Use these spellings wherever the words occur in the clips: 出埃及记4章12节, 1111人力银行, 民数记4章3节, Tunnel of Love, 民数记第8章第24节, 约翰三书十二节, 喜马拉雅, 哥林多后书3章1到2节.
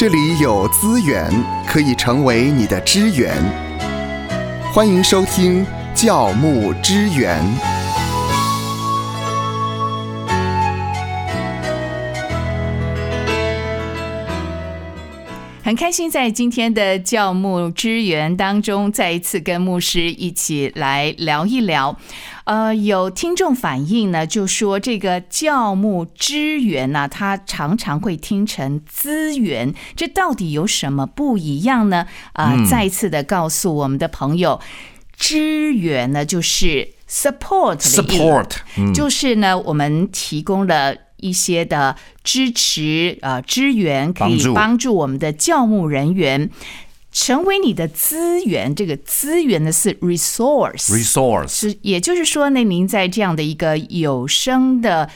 这里有资源可以成为你的支援，欢迎收听教牧支援。很开心在今天的教牧支援当中，再一次跟牧师一起来聊一聊。有听众反映呢，就说这个教牧支援呢，它常常会听成资源，这到底有什么不一样呢？再一次的告诉我们的朋友，支援呢就是 support， 就是呢我们提供了一些的支持、支援，可以帮助我们的教牧人员成为你的资源。这个资源呢是 resource， 也就是说呢，您在这样的一个有声的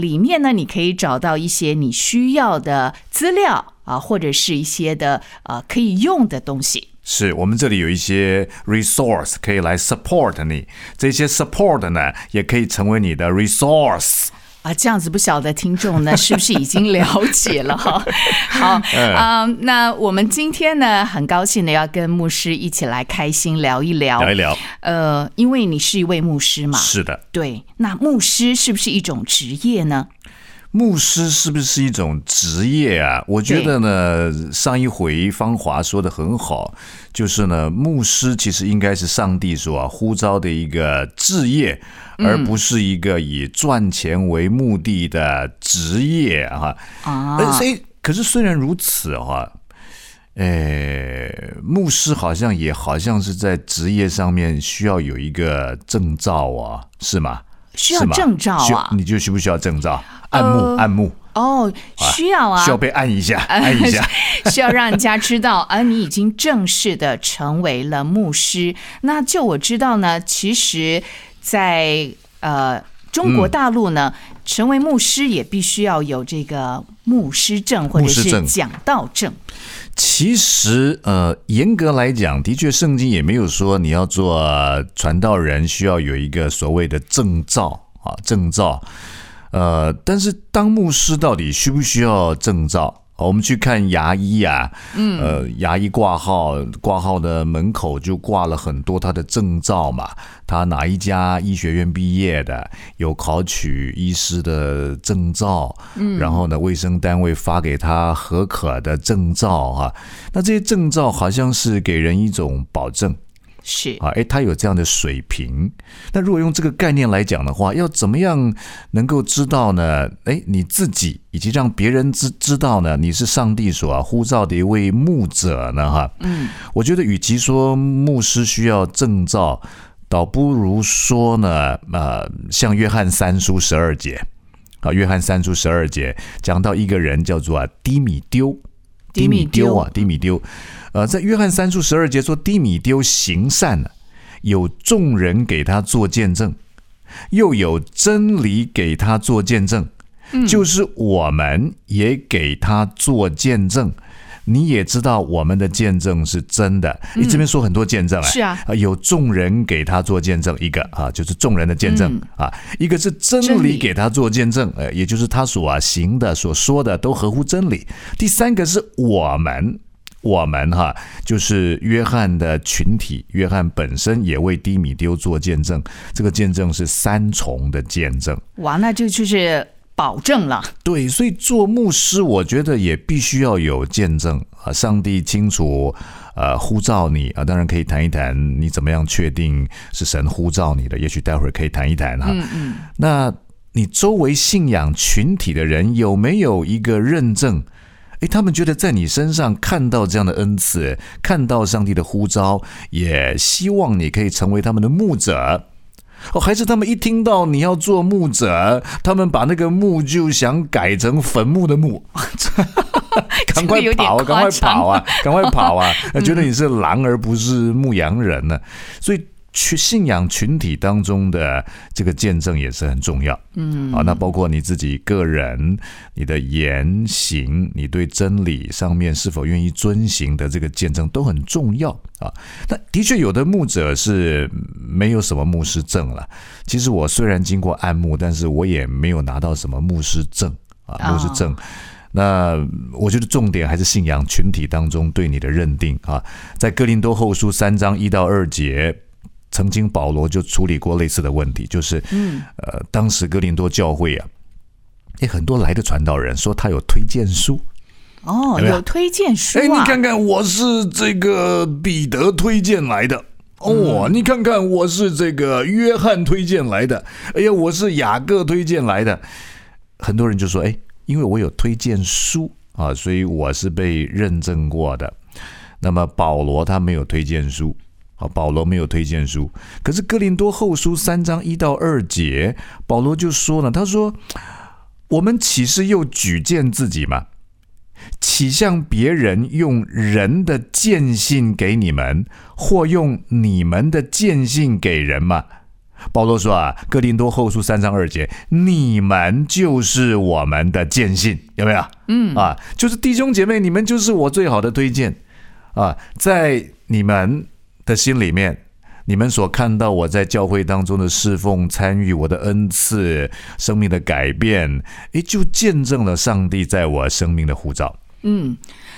里面呢，你可以找到一些你需要的资料或者是一些的可以用的东西。是，我们这里有一些 resource 可以来 support 你，这些 support 呢也可以成为你的 resource。这样子不晓得听众呢是不是已经了解了哈？好，那我们今天呢很高兴的要跟牧师一起来开心聊一聊。因为你是一位牧师嘛，是的，对。那牧师是不是一种职业呢？牧师是不是一种职业啊？我觉得呢，上一回芳华说的很好，就是呢，牧师其实应该是上帝所呼召的一个职业，而不是一个以赚钱为目的的职业啊。所以，可是虽然如此啊，牧师好像是在职业上面需要有一个证照啊，是吗？需要证照啊？你就需不需要证照？按牧哦，需要啊，需要被按一下，需要让人家知道你已经正式的成为了牧师。那就我知道呢，其实在中国大陆呢，成为牧师也必须要有这个牧师证或者是讲道证。其实严格来讲，的确圣经也没有说你要做传道人需要有一个所谓的证照。但是当牧师到底需不需要证照？我们去看牙医啊，牙医挂号的门口就挂了很多他的证照嘛，他哪一家医学院毕业的，有考取医师的证照，然后呢，卫生单位发给他合可的证照啊，那这些证照好像是给人一种保证。是啊，他有这样的水平。那如果用这个概念来讲的话，要怎么样能够知道呢？你自己以及让别人知道呢？你是上帝所呼召的一位牧者呢？哈，我觉得与其说牧师需要证照，倒不如说呢，像约翰三书十二节讲到一个人叫做低米丢，在约翰三书十二节说，低米丢行善了，有众人给他做见证，又有真理给他做见证，就是我们也给他做见证。你也知道我们的见证是真的。你这边说很多见证，是啊，有众人给他做见证，一个就是众人的见证，一个是真理给他做见证，也就是他所行的所说的都合乎真理。第三个是我们就是约翰的群体，约翰本身也为低米丢做见证，这个见证是三重的见证。哇，那这就是保证了。对，所以做牧师我觉得也必须要有见证。上帝清楚呼召你，当然可以谈一谈你怎么样确定是神呼召你的，也许待会儿可以谈一谈。那你周围信仰群体的人有没有一个认证，他们觉得在你身上看到这样的恩赐，看到上帝的呼召，也希望你可以成为他们的牧者。还是他们一听到你要做牧者，他们把那个牧就想改成坟墓的墓，赶快跑啊觉得你是狼而不是牧羊人呢。所以信仰群体当中的这个见证也是很重要。那包括你自己个人，你的言行，你对真理上面是否愿意遵行的这个见证都很重要。那的确有的牧者是没有什么牧师证了。其实我虽然经过按牧，但是我也没有拿到什么牧师证。那我觉得重点还是信仰群体当中对你的认定啊。在哥林多后书3章1到2节，曾经保罗就处理过类似的问题，就是当时哥林多教会啊，很多来的传道人说他有推荐书。哦，有推荐书啊！哎，你看看，我是这个彼得推荐来的。哦，你看看，我是这个约翰推荐来的。哎呀，我是雅各推荐来的。很多人就说，哎，因为我有推荐书啊，所以我是被认证过的。那么保罗他没有推荐书。好，保罗没有推荐书，可是哥林多后书3章1到2节，保罗就说呢，他说：“我们岂是又举荐自己吗？岂向别人用人的荐信给你们，或用你们的荐信给人吗？”保罗说啊，哥林多后书3章2节，你们就是我们的荐信，有没有？就是弟兄姐妹，你们就是我最好的推荐啊，在你们的心里面，你们所看到我在教会当中的侍奉、参与、我的恩赐、生命的改变，就见证了上帝在我生命的呼召。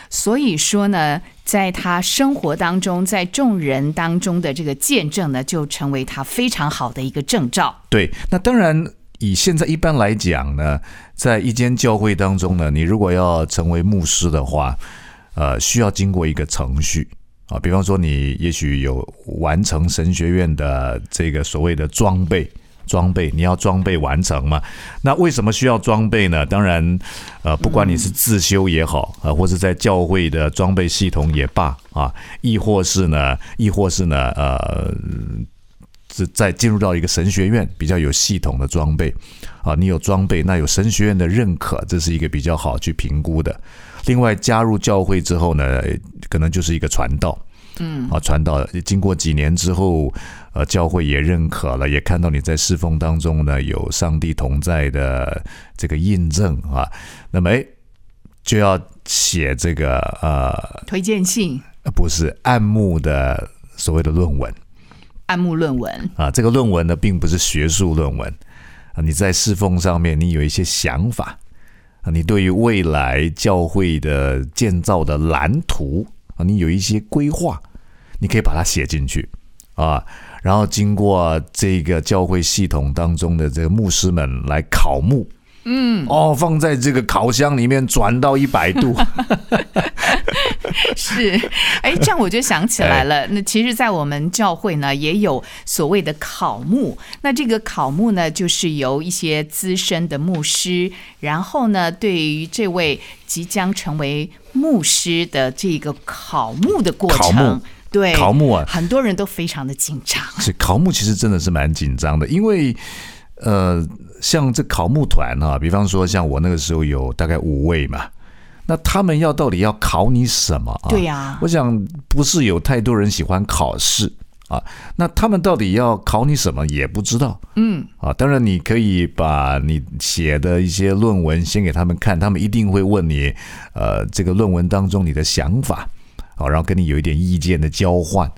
所以说呢，在他生活当中，在众人当中的这个见证呢，就成为他非常好的一个证照。对，那当然以现在一般来讲呢，在一间教会当中呢，你如果要成为牧师的话，需要经过一个程序。比方说你也许有完成神学院的这个所谓的装备，你要装备完成嘛。那为什么需要装备呢？当然不管你是自修也好，或是在教会的装备系统也罢啊，亦或是呢再进入到一个神学院比较有系统的装备啊，你有装备，那有神学院的认可，这是一个比较好去评估的。另外加入教会之后呢，可能就是一个传道，传道经过几年之后，教会也认可了，也看到你在侍奉当中呢有上帝同在的这个印证啊，那么就要写这个推荐信，不是按牧的所谓的论文。按牧论文啊，这个论文呢，并不是学术论文啊。你在侍奉上面，你有一些想法啊，你对于未来教会的建造的蓝图啊，你有一些规划，你可以把它写进去啊。然后经过这个教会系统当中的这个牧师们来考牧，放在这个烤箱里面转到100度。是，这样我就想起来了。那其实在我们教会呢也有所谓的考牧，那这个考牧呢就是由一些资深的牧师，然后呢对于这位即将成为牧师的这个考牧的过程，对，考牧啊，很多人都非常的紧张。是，考牧其实真的是蛮紧张的，因为像这考牧团啊，比方说像我那个时候有大概5位嘛，那他们到底要考你什么啊？对呀，我想不是有太多人喜欢考试啊，那他们到底要考你什么也不知道。当然你可以把你写的一些论文先给他们看，他们一定会问你这个论文当中你的想法，然后跟你有一点意见的交换。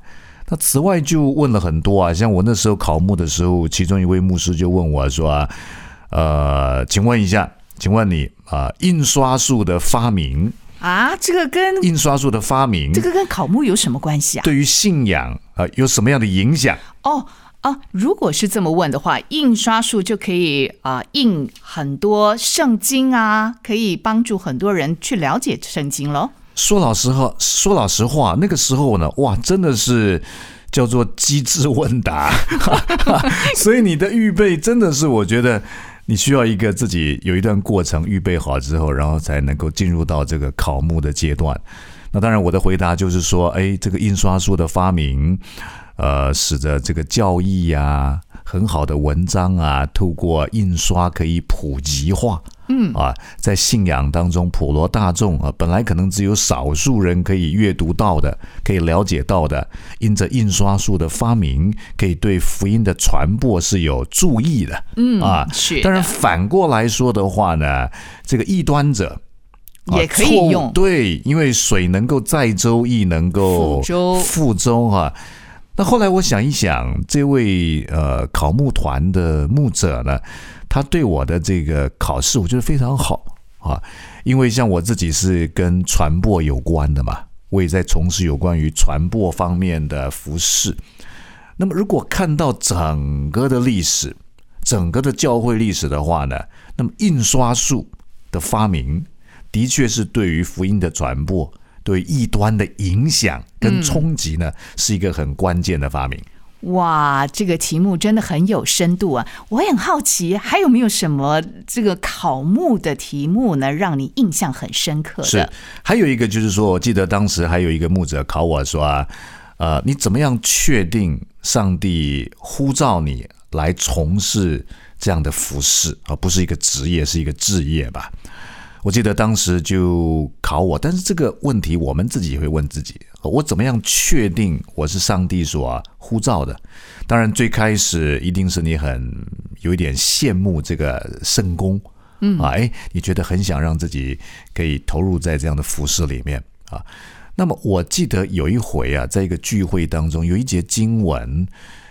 那此外就问了很多啊，像我那时候考牧的时候，其中一位牧师就问我说啊，请问你印刷术的发明啊，这个跟考牧有什么关系啊？对于信仰有什么样的影响？如果是这么问的话，印刷术就可以印很多圣经啊，可以帮助很多人去了解圣经咯。说老实话，那个时候呢，哇，真的是叫做机智问答所以你的预备真的是，我觉得你需要一个自己有一段过程预备好之后，然后才能够进入到这个考牧的阶段。那当然我的回答就是说，这个印刷术的发明使得这个教义啊，很好的文章啊，透过印刷可以普及化，在信仰当中普罗大众啊，本来可能只有少数人可以阅读到的，可以了解到的，因着印刷术的发明，可以对福音的传播是有助益的。当然反过来说的话呢，这个异端者也可以用，对，因为水能够载舟，亦能够覆舟啊。那后来我想一想，这位考牧团的牧者呢，他对我的这个考试我觉得非常好啊，因为像我自己是跟传播有关的嘛，我也在从事有关于传播方面的服饰。那么如果看到整个的历史，整个的教会历史的话呢，那么印刷术的发明的确是对于福音的传播，对异端的影响跟冲击呢，是一个很关键的发明。哇，这个题目真的很有深度啊！我也很好奇，还有没有什么这个考牧的题目呢，让你印象很深刻的？是，还有一个就是说，我记得当时还有一个牧者考我说啊，你怎么样确定上帝呼召你来从事这样的服事，而不是一个职业，是一个志业吧？我记得当时就考我，但是这个问题我们自己也会问自己，我怎么样确定我是上帝所呼召的？当然最开始一定是你很有一点羡慕这个圣工，你觉得很想让自己可以投入在这样的服事里面啊。那么我记得有一回啊，在一个聚会当中，有一节经文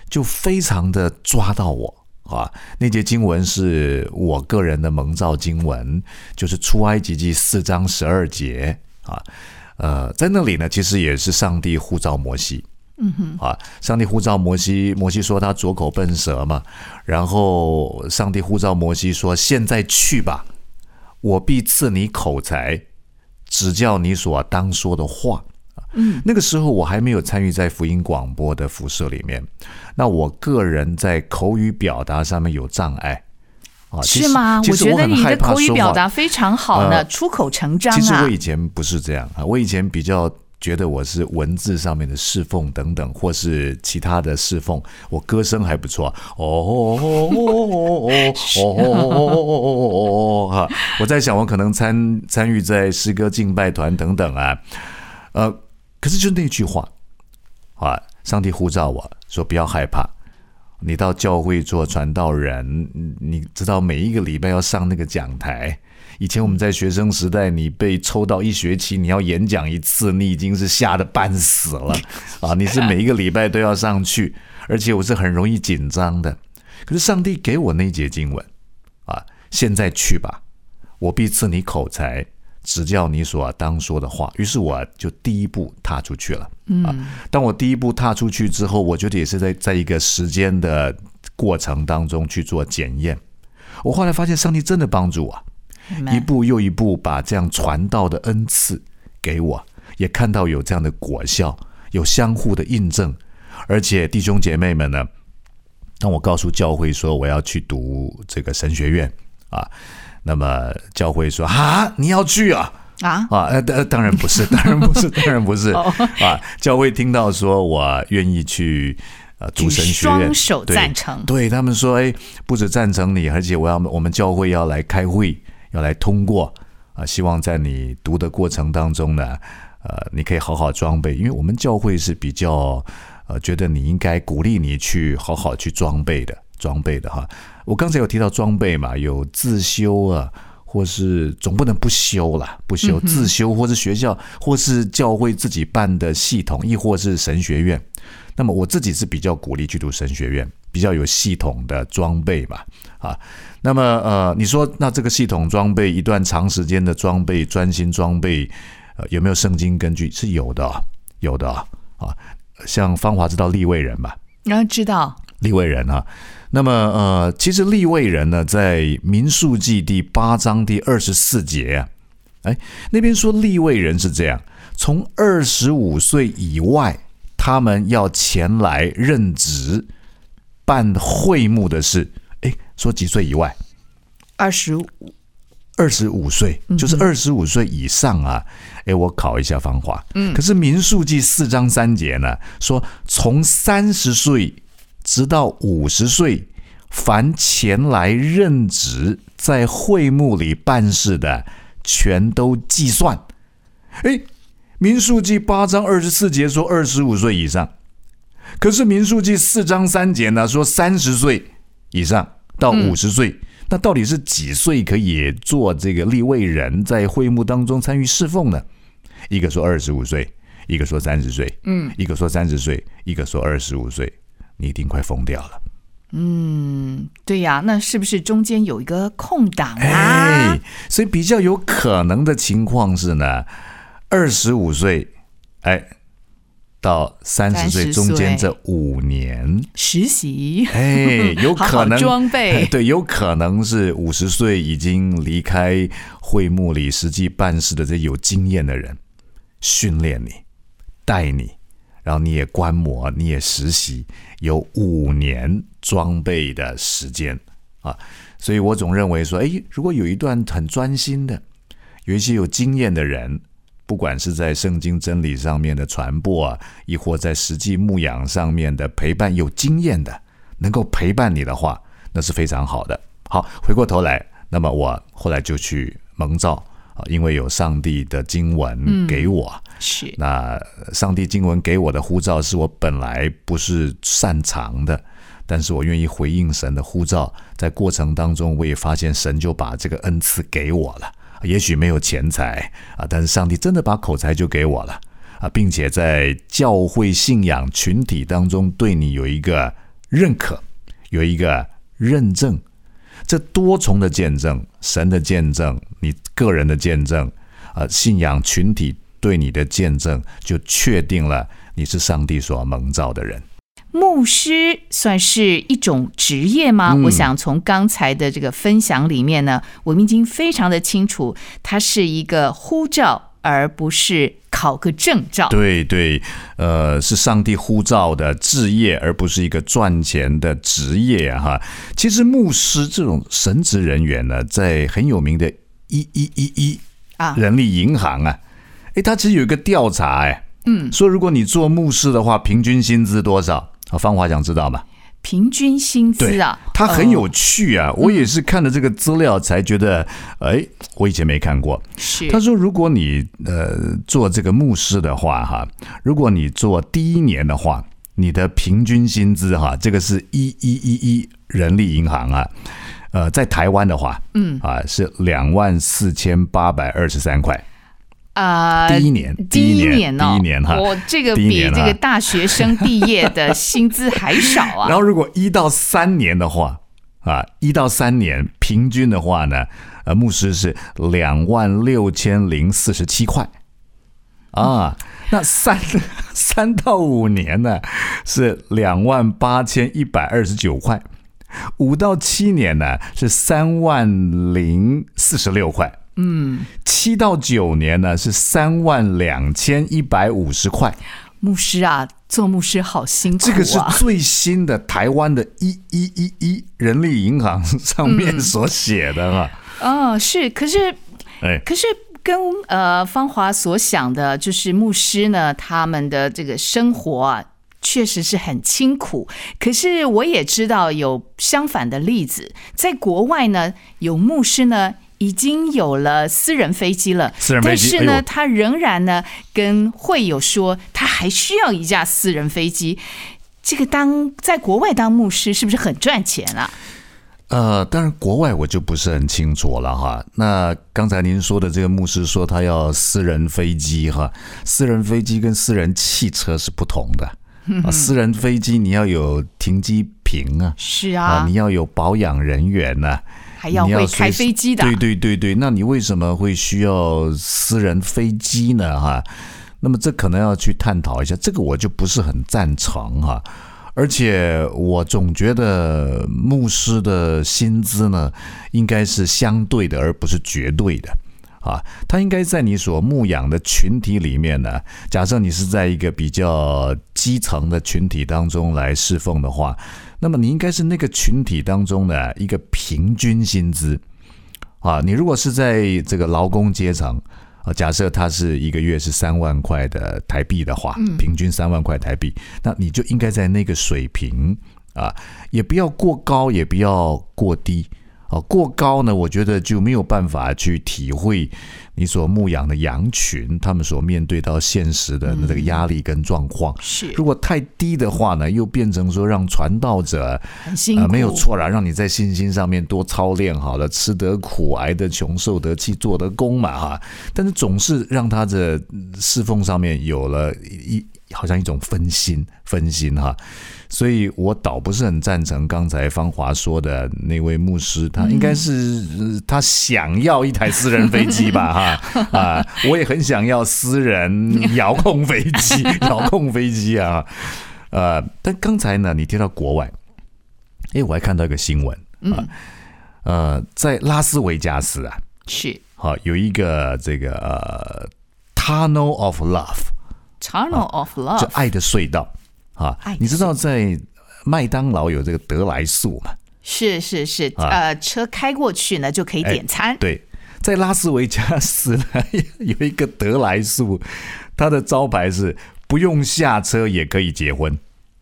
就非常的抓到我啊，那节经文是我个人的蒙召经文，就是出埃及记4章12节啊。在那里呢，其实也是上帝呼召摩西，上帝呼召摩西，摩西说他左口笨舌嘛，然后上帝呼召摩西说：“现在去吧，我必赐你口才，指教你所当说的话。”那个时候我还没有参与在福音广播的服事里面，那我个人在口语表达上面有障碍啊，是吗？我觉得你的口语表达非常好呢，出口成章啊。其实我以前不是这样啊，我以前比较觉得我是文字上面的侍奉等等，或是其他的侍奉，我歌声还不错啊。我在想我可能参与在诗歌敬拜团等等啊。可是就那句话啊，上帝呼召我说不要害怕，你到教会做传道人，你知道每一个礼拜要上那个讲台。以前我们在学生时代，你被抽到一学期你要演讲一次，你已经是吓得半死了啊！你是每一个礼拜都要上去，而且我是很容易紧张的。可是上帝给我那节经文啊，现在去吧，我必赐你口才，指教你所当说的话。于是我就第一步踏出去了啊。当我第一步踏出去之后，我觉得也是在一个时间的过程当中去做检验。我后来发现上帝真的帮助我，一步又一步把这样传道的恩赐给我，也看到有这样的果效，有相互的印证。而且弟兄姐妹们呢，当我告诉教会说我要去读这个神学院啊，那么教会说啊，你要去啊？当然不是，当然不是啊！教会听到说我愿意去读神学院，双手赞成。对他们说，哎，不止赞成你，而且我们教会要来开会，要来通过啊，希望在你读的过程当中呢，你可以好好装备，因为我们教会是比较觉得你应该鼓励你去好好去装备的哈。我刚才有提到装备嘛，有自修啊，或是总不能不修自修，或是学校或是教会自己办的系统，亦或是神学院。那么我自己是比较鼓励去读神学院，比较有系统的装备嘛啊。那么你说那这个系统装备，一段长时间的装备，专心装备，有没有圣经根据？是有的啊。像芳华知道利未人吧？知道利未人啊。那么其实利未人呢，在民数记第8章第24节，哎，那边说利未人是这样，从25岁以外，他们要前来任职办会幕的事。哎，说几岁以外？25岁，就是25岁以上啊。哎，我考一下芳华。可是民数记4章3节呢，说从30岁。直到50岁，凡前来任职在会幕里办事的，全都计算。哎，民数记8章24节说25岁以上，可是民数记4章3节呢说30岁以上到50岁。那到底是几岁可以做这个利未人在会幕当中参与侍奉呢？一个说25岁，一个说30岁，一个说30岁，一个说25岁。你一定快疯掉了对呀，那是不是中间有一个空档啊？哎，所以比较有可能的情况是呢，25岁，哎，到30岁中间这5年实习，哎，有可能好好装备，对，有可能是50岁已经离开会幕里实际办事的这有经验的人，训练你，带你。然后你也观摩，你也实习，有5年装备的时间啊，所以我总认为说，哎，如果有一段很专心的，有一些有经验的人，不管是在圣经真理上面的传播啊，亦或在实际牧养上面的陪伴，有经验的能够陪伴你的话，那是非常好的。好，回过头来，那么我后来就去蒙召。因为有上帝的经文给我，是那上帝经文给我的呼召是我本来不是擅长的，但是我愿意回应神的呼召，在过程当中我也发现神就把这个恩赐给我了，也许没有钱财啊，但是上帝真的把口才就给我了啊，并且在教会信仰群体当中对你有一个认可，有一个认证。这多重的见证，神的见证，你个人的见证，信仰群体对你的见证，就确定了你是上帝所蒙召的人。牧师算是一种职业吗？我想从刚才的这个分享里面呢，我们已经非常的清楚，它是一个呼召，而不是考个证照。对对，是上帝呼召的职业，而不是一个赚钱的职业哈。其实牧师这种神职人员呢，在很有名的1111人力银行啊，哎，他其实有一个调查，哎，说如果你做牧师的话，平均薪资多少？芳华想知道吗？平均薪资啊，它很有趣啊，我也是看了这个资料才觉得，哎，我以前没看过。他说如果你做这个牧师的话哈，如果你做第一年的话，你的平均薪资哈，这个是1111人力银行啊，在台湾的话，是24,823块。第一年哈，我这个比这个大学生毕业的薪资还少啊。然后如果1到3年的话，1到3年平均的话呢，牧师是26,047块啊。那3到5年呢是28,129块，5到7年呢是30,046块。7到9年呢是32,150块。牧师啊，做牧师好辛苦啊！这个是最新的台湾的1111人力银行上面所写的哈。是，可是跟芳华所想的，就是牧师呢，他们的这个生活啊，确实是很辛苦，可是我也知道有相反的例子，在国外呢，有牧师呢。已经有了私人飞机了，但是呢，他仍然呢跟会友说，他还需要一架私人飞机。这个在国外当牧师是不是很赚钱啊？当然国外我就不是很清楚了哈。那刚才您说的这个牧师说他要私人飞机哈，私人飞机跟私人汽车是不同的。私人飞机你要有停机坪啊，是啊，你要有保养人员啊。还要会开飞机的，对对对对，那你为什么会需要私人飞机呢？哈，那么这可能要去探讨一下，这个我就不是很赞成哈。而且我总觉得牧师的薪资呢，应该是相对的，而不是绝对的啊。他应该在你所牧养的群体里面呢，假设你是在一个比较基层的群体当中来侍奉的话。那么你应该是那个群体当中的一个平均薪资啊！你如果是在这个劳工阶层啊，假设他是一个月是3万块的台币的话，平均3万块台币，那你就应该在那个水平啊，也不要过高，也不要过低啊。过高呢，我觉得就没有办法去体会你所牧养的羊群他们所面对到现实的那个压力跟状况。是，如果太低的话呢，又变成说让传道者很辛苦，没有错啦，让你在信心上面多操练好了，吃得苦，挨得穷，受得气，做得工嘛哈。但是总是让他的侍奉上面有了一好像一种分心哈，所以我倒不是很赞成刚才芳华说的那位牧师，他应该是他想要一台私人飞机吧哈啊，我也很想要私人遥控飞机啊，但刚才呢你提到国外，哎，我还看到一个新闻啊，在拉斯维加斯啊，是好有一个这个Tunnel of Love。Tunnel of Love，就爱的隧道啊！你知道在麦当劳有这个得来速嘛？是、车开过去呢就可以点餐。对，在拉斯维加斯呢有一个得来速，它的招牌是不用下车也可以结婚。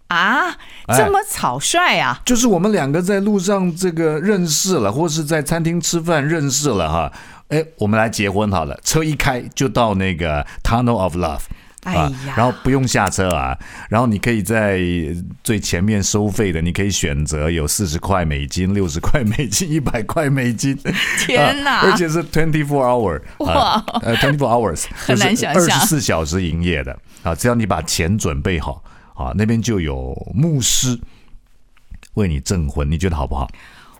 啊，这么草率啊！就是我们两个在路上这个认识了，或是在餐厅吃饭认识了哈，哎，我们来结婚好了，车一开就到那个 Tunnel of Love。啊，然后不用下车啊，然后你可以在最前面收费的，你可以选择有$40、$60、$100，天哪！而且是24 hours， 很难想象，24小时营业的啊，只要你把钱准备好啊，那边就有牧师为你证婚，你觉得好不好？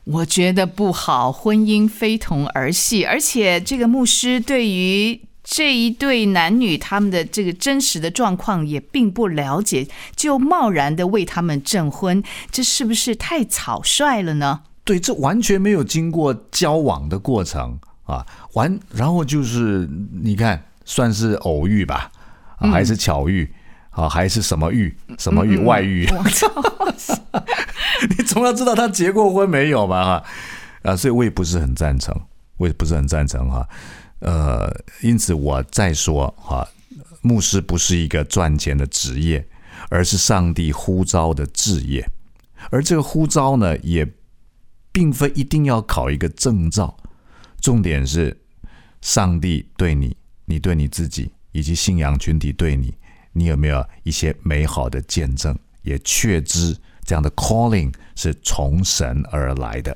我觉得不好，婚姻非同儿戏，而且这个牧师对于这一对男女他们的这个真实的状况也并不了解，就贸然的为他们证婚，这是不是太草率了呢？对，这完全没有经过交往的过程啊，然后就是你看算是偶遇吧，啊，还是巧遇啊，还是什么遇外遇？你总要知道他结过婚没有嘛啊，所以我也不是很赞成哈。因此我再说哈，牧师不是一个赚钱的职业，而是上帝呼召的职业。而这个呼召呢，也并非一定要考一个证照，重点是上帝对你，你对你自己，以及信仰群体对你，你有没有一些美好的见证，也确知这样的 calling 是从神而来的。